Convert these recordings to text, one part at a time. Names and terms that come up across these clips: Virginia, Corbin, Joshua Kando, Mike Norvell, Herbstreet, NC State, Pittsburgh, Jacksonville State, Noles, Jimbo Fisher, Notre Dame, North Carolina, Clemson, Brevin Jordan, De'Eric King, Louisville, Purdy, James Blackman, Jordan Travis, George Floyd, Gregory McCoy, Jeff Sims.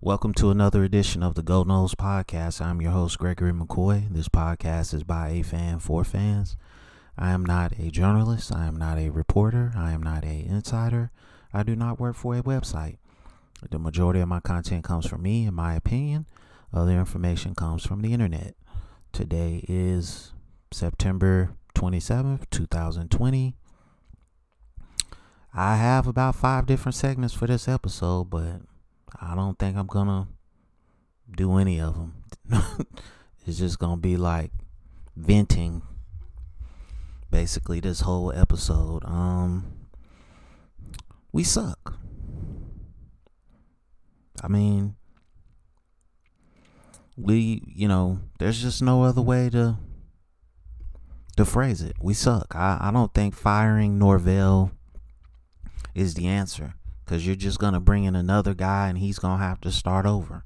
Welcome to another edition of the Go Knows Podcast. I'm your host, Gregory McCoy. This podcast is by a fan for fans. I am not a journalist. I am not a reporter. I am not an insider. I do not work for a website. The majority of my content comes from me, in my opinion. Other information comes from the internet. Today is September 27th, 2020. I have about 5 different segments for this episode, but I don't think I'm gonna do any of them. It's just gonna be like venting basically this whole episode. We suck. I mean, there's just no other way to phrase it. We suck. I don't think firing Norvell is the answer, because you're just going to bring in another guy and he's going to have to start over.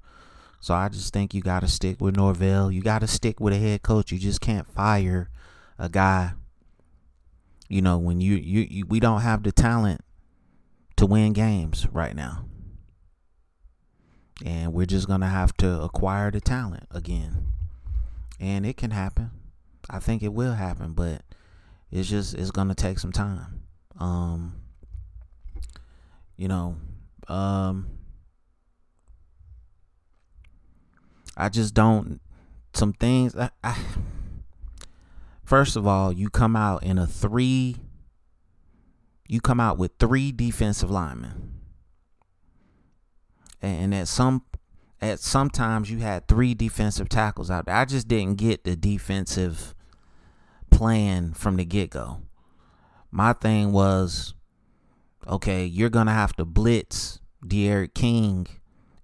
So I just think you got to stick with Norvell. You got to stick with a head coach. You just can't fire a guy. You know, when we don't have the talent to win games right now. And we're just going to have to acquire the talent again. And it can happen. I think it will happen, but it's going to take some time. I just don't, some things, first of all, you come out with 3 defensive linemen. And sometimes you had 3 defensive tackles out there. I just didn't get the defensive plan from the get-go. My thing was, okay, you're going to have to blitz De'Eric King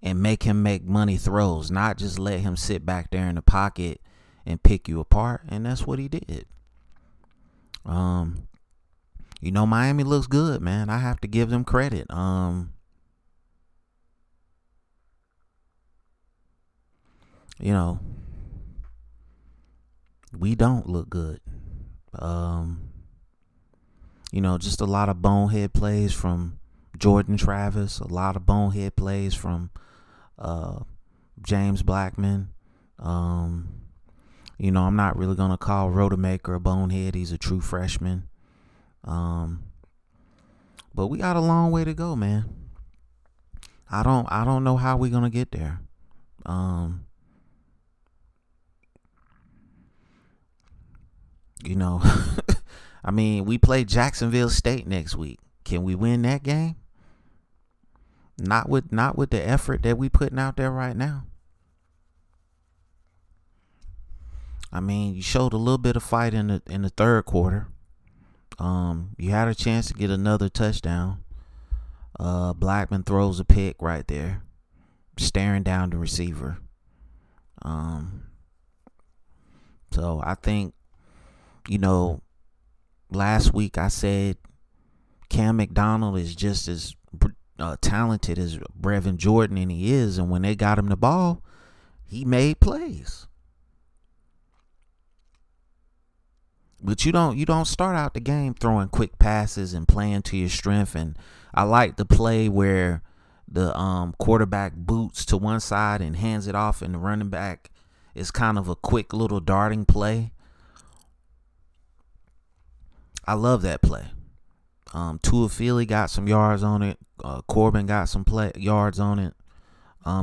and make him make money throws, not just let him sit back there in the pocket and pick you apart. And that's what he did. Miami looks good, man. I have to give them credit. We don't look good. Just a lot of bonehead plays from Jordan Travis, a lot of bonehead plays from James Blackman. I'm not really going to call Rothmaker a bonehead. He's a true freshman. But we got a long way to go, man. I don't know how we're going to get there. I mean, we play Jacksonville State next week. Can we win that game? Not with the effort that we putting out there right now. I mean, you showed a little bit of fight in the third quarter. You had a chance to get another touchdown. Blackman throws a pick right there, staring down the receiver. So I think, last week I said Cam McDonald is just as talented as Brevin Jordan, and he is. And when they got him the ball, he made plays. But you don't start out the game throwing quick passes and playing to your strength. And I like the play where the quarterback boots to one side and hands it off, and the running back is kind of a quick little darting play. I love that play. Tua Fili got some yards on it. Corbin got some yards on it.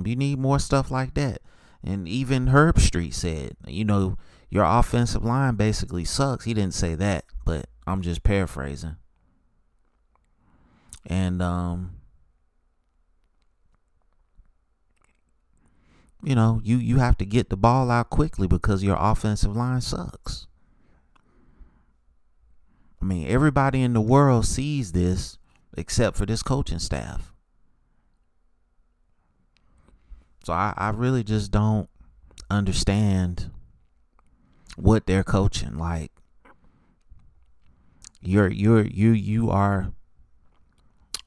You need more stuff like that. And even Herbstreet said, your offensive line basically sucks. He didn't say that, but I'm just paraphrasing. And, you have to get the ball out quickly because your offensive line sucks. I mean, everybody in the world sees this except for this coaching staff. So I really just don't understand what they're coaching. Like, you are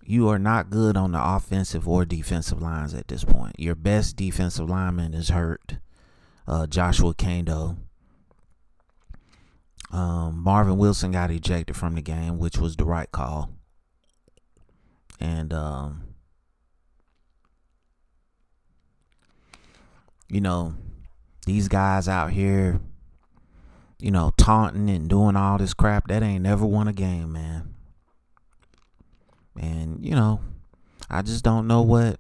not good on the offensive or defensive lines at this point. Your best defensive lineman is hurt, Joshua Kando. Marvin Wilson got ejected from the game, which was the right call. And, you know, these guys out here, you know, taunting and doing all this crap, that ain't never won a game, man. And, you know, I just don't know what.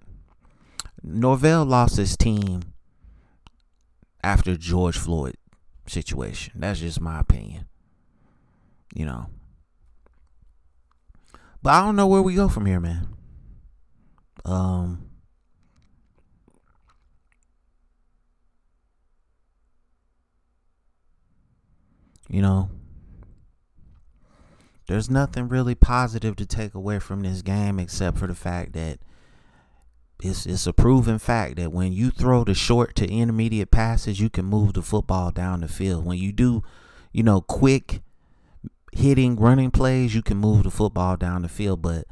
Norvell lost his team after George Floyd situation. That's just my opinion, you know. But I don't know where we go from here, man. You know, there's nothing really positive to take away from this game except for the fact that it's a proven fact that when you throw the short to intermediate passes, you can move the football down the field. When you do, you know, quick hitting running plays, you can move the football down the field. But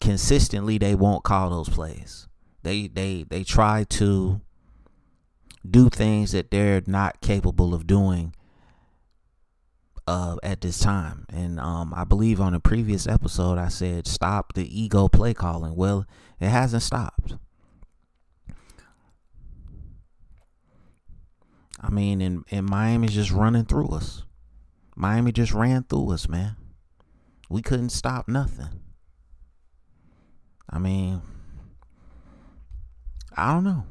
consistently, they won't call those plays. They try to do things that they're not capable of doing at this time. And I believe on a previous episode I said stop the ego play calling. Well, it hasn't stopped. I mean, and Miami's just running through us. Miami just ran through us, man. We couldn't stop nothing. I mean, I don't know.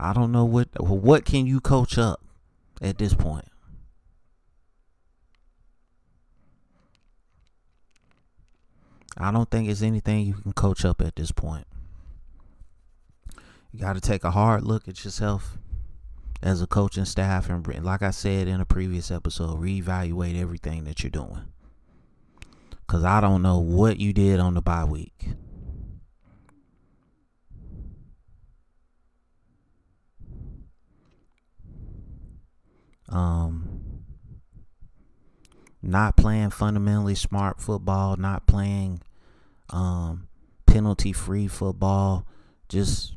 I don't know what can you coach up at this point. I don't think it's anything you can coach up at this point. You got to take a hard look at yourself as a coaching staff. And like I said in a previous episode, reevaluate everything that you're doing. Because I don't know what you did on the bye week. Not playing fundamentally smart football, not playing penalty-free football, just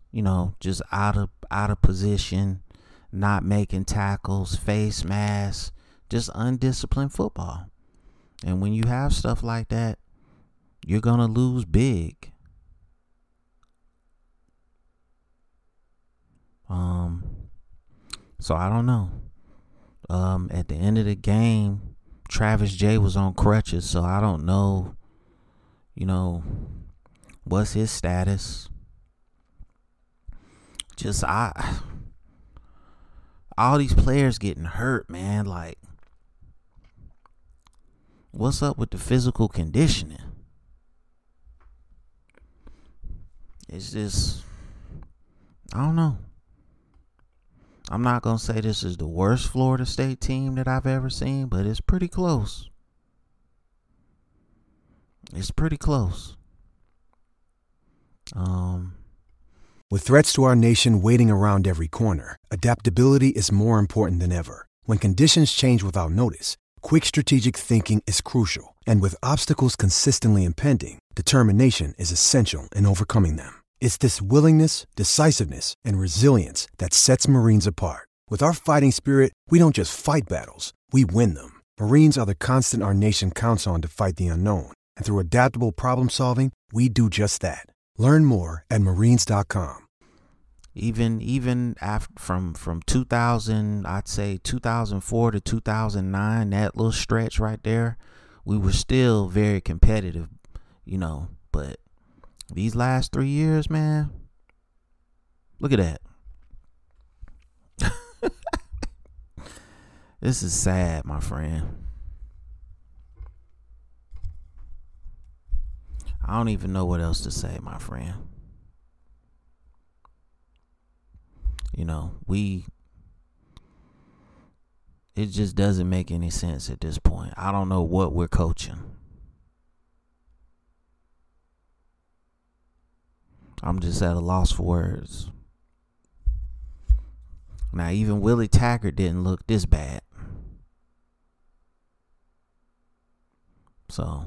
out of position, not making tackles, face masks, just undisciplined football. And when you have stuff like that, you're gonna lose big. So I don't know. At the end of the game, Travis J was on crutches, so I don't know, you know, what's his status. Just all these players getting hurt, man. Like, what's up with the physical conditioning? It's just, I don't know. I'm not going to say this is the worst Florida State team that I've ever seen, but it's pretty close. It's pretty close. With threats to our nation waiting around every corner, adaptability is more important than ever. When conditions change without notice, quick strategic thinking is crucial. And with obstacles consistently impending, determination is essential in overcoming them. It's this willingness, decisiveness, and resilience that sets Marines apart. With our fighting spirit, we don't just fight battles, we win them. Marines are the constant our nation counts on to fight the unknown. And through adaptable problem solving, we do just that. Learn more at Marines.com. Even after, from 2000, I'd say 2004 to 2009, that little stretch right there, we were still very competitive, you know, but these last 3 years, man, look at that. This is sad, my friend. I don't even know what else to say, my friend. You know, it just doesn't make any sense at this point. I don't know what we're coaching. I'm just at a loss for words. Now, even Willie Taggart didn't look this bad. So,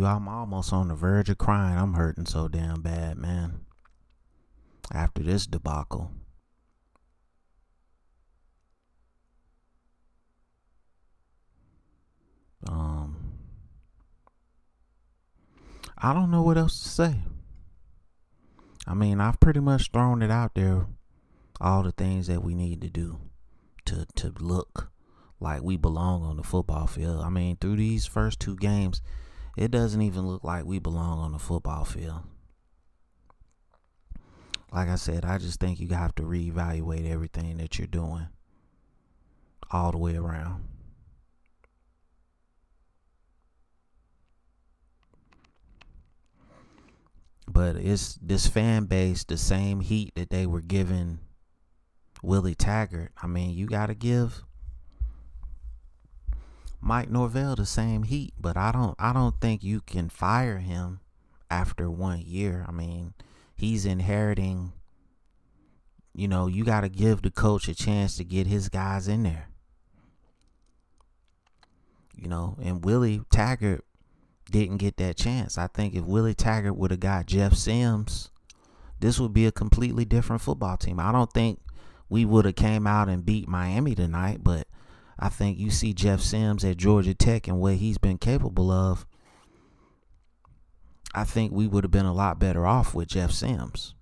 I'm almost on the verge of crying. I'm hurting so damn bad, man. After this debacle. I don't know what else to say. I mean, I've pretty much thrown it out there. All the things that we need to do to look like we belong on the football field. I mean, through these first two games, it doesn't even look like we belong on the football field. Like I said, I just think you have to reevaluate everything that you're doing all the way around. But it's this fan base, the same heat that they were giving Willie Taggart. I mean, you got to give Mike Norvell the same heat, but I don't think you can fire him after 1 year. I mean, he's inheriting, you know, you got to give the coach a chance to get his guys in there. You know, and Willie Taggart didn't get that chance. I think if Willie Taggart would have got Jeff Sims, this would be a completely different football team. I don't think we would have came out and beat Miami tonight, but I think you see Jeff Sims at Georgia Tech and what he's been capable of. I think we would have been a lot better off with Jeff Sims.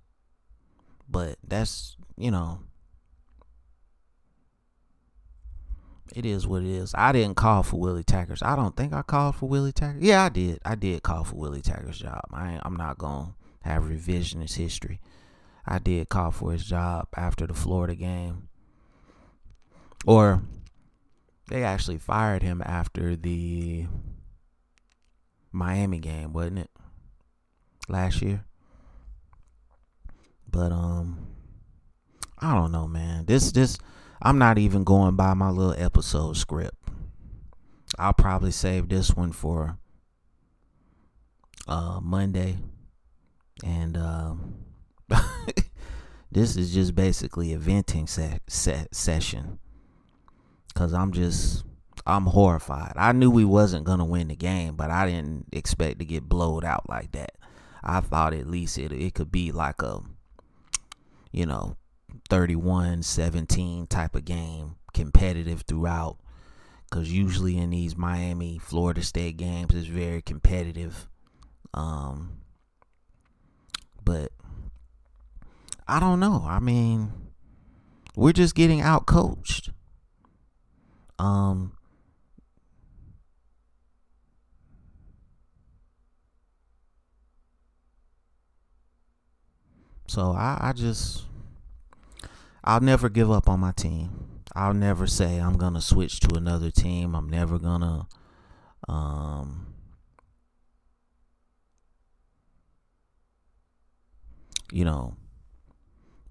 But that's, you know, it is what it is. I didn't call for Willie Taggart's. I don't think I called for Willie Taggart. Yeah, I did. I did call for Willie Taggart's job. I'm not going to have revisionist history. I did call for his job after the Florida game. Or they actually fired him after the Miami game, wasn't it? Last year. But, I don't know, man. This, I'm not even going by my little episode script. I'll probably save this one for Monday. And, this is just basically a venting session. Because I'm horrified. I knew we wasn't going to win the game, but I didn't expect to get blowed out like that. I thought at least it could be like a, you know, 31-17 type of game, competitive throughout. Because usually in these Miami, Florida State games, it's very competitive. But I don't know. I mean, we're just getting out-coached. So I'll never give up on my team. I'll never say I'm gonna switch to another team. I'm never gonna you know,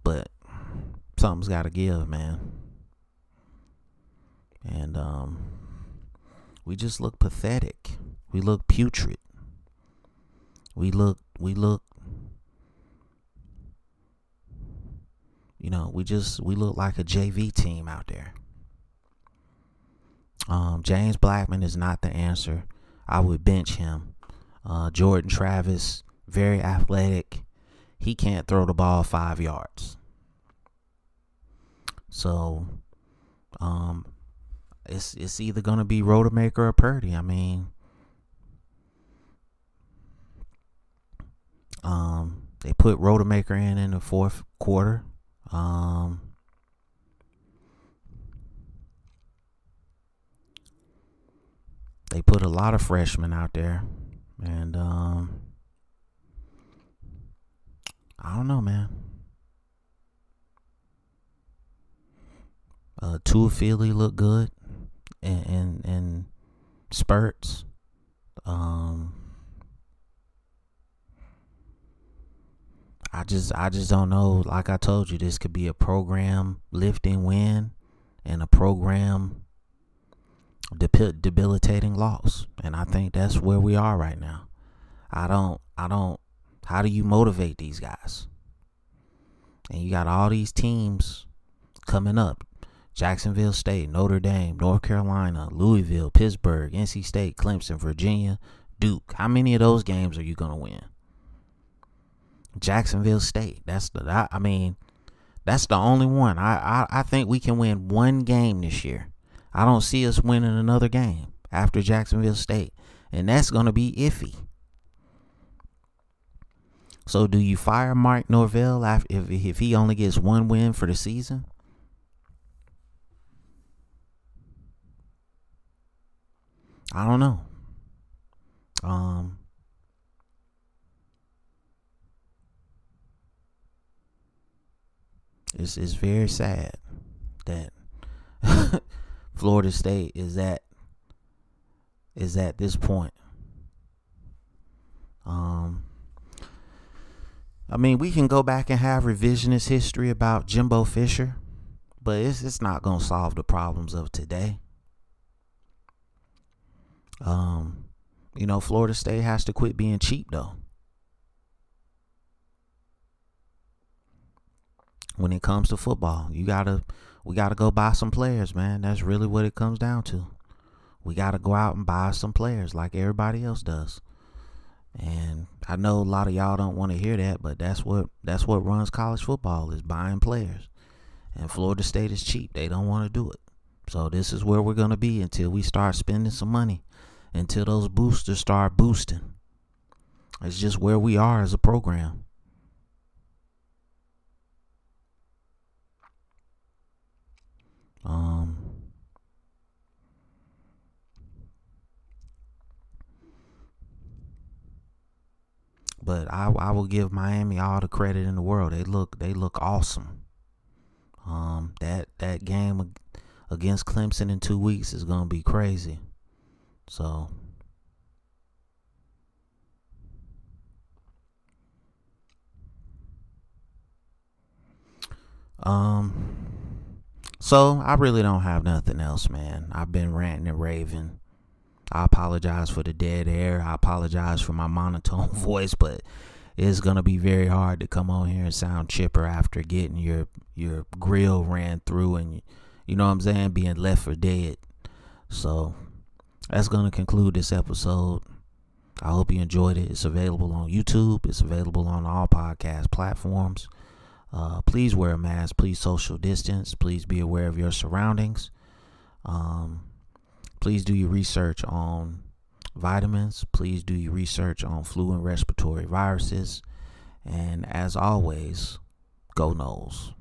but something's gotta give, man. And we just look pathetic. We look putrid. We look. You know, we look like a JV team out there. James Blackman is not the answer. I would bench him. Jordan Travis, very athletic. He can't throw the ball 5 yards. So, It's either going to be Rothmaker or Purdy. I mean, they put Rothmaker in the fourth quarter. They put a lot of freshmen out there. And I don't know, man. Tua Fili looked good. And spurts. I just don't know. Like I told you, this could be a program lift and win and a program debilitating loss. And I think that's where we are right now. How do you motivate these guys? And you got all these teams coming up. Jacksonville State, Notre Dame, North Carolina, Louisville, Pittsburgh, NC State, Clemson, Virginia, Duke. How many of those games are you going to win? Jacksonville State. That's the only one. I think we can win one game this year. I don't see us winning another game after Jacksonville State. And that's going to be iffy. So do you fire Mike Norvell if he only gets one win for the season? I don't know. It's very sad that Florida State is at this point. We can go back and have revisionist history about Jimbo Fisher, but it's not going to solve the problems of today. Florida State has to quit being cheap, though. When it comes to football, we gotta go buy some players, man. That's really what it comes down to. We gotta go out and buy some players like everybody else does. And I know a lot of y'all don't want to hear that, but that's what runs college football, is buying players. And Florida State is cheap. They don't want to do it. So this is where we're going to be until we start spending some money, until those boosters start boosting. It's just where we are as a program. But I will give Miami all the credit in the world. They look awesome. That game against Clemson in 2 weeks is gonna be crazy. So I really don't have nothing else, man. I've been ranting and raving. I apologize for the dead air. I apologize for my monotone voice, but it's going to be very hard to come on here and sound chipper after getting your grill ran through and, you know what I'm saying, being left for dead. So that's going to conclude this episode. I hope you enjoyed it. It's available on YouTube. It's available on all podcast platforms. Please wear a mask. Please social distance. Please be aware of your surroundings. Please do your research on vitamins. Please do your research on flu and respiratory viruses. And as always, go Noles.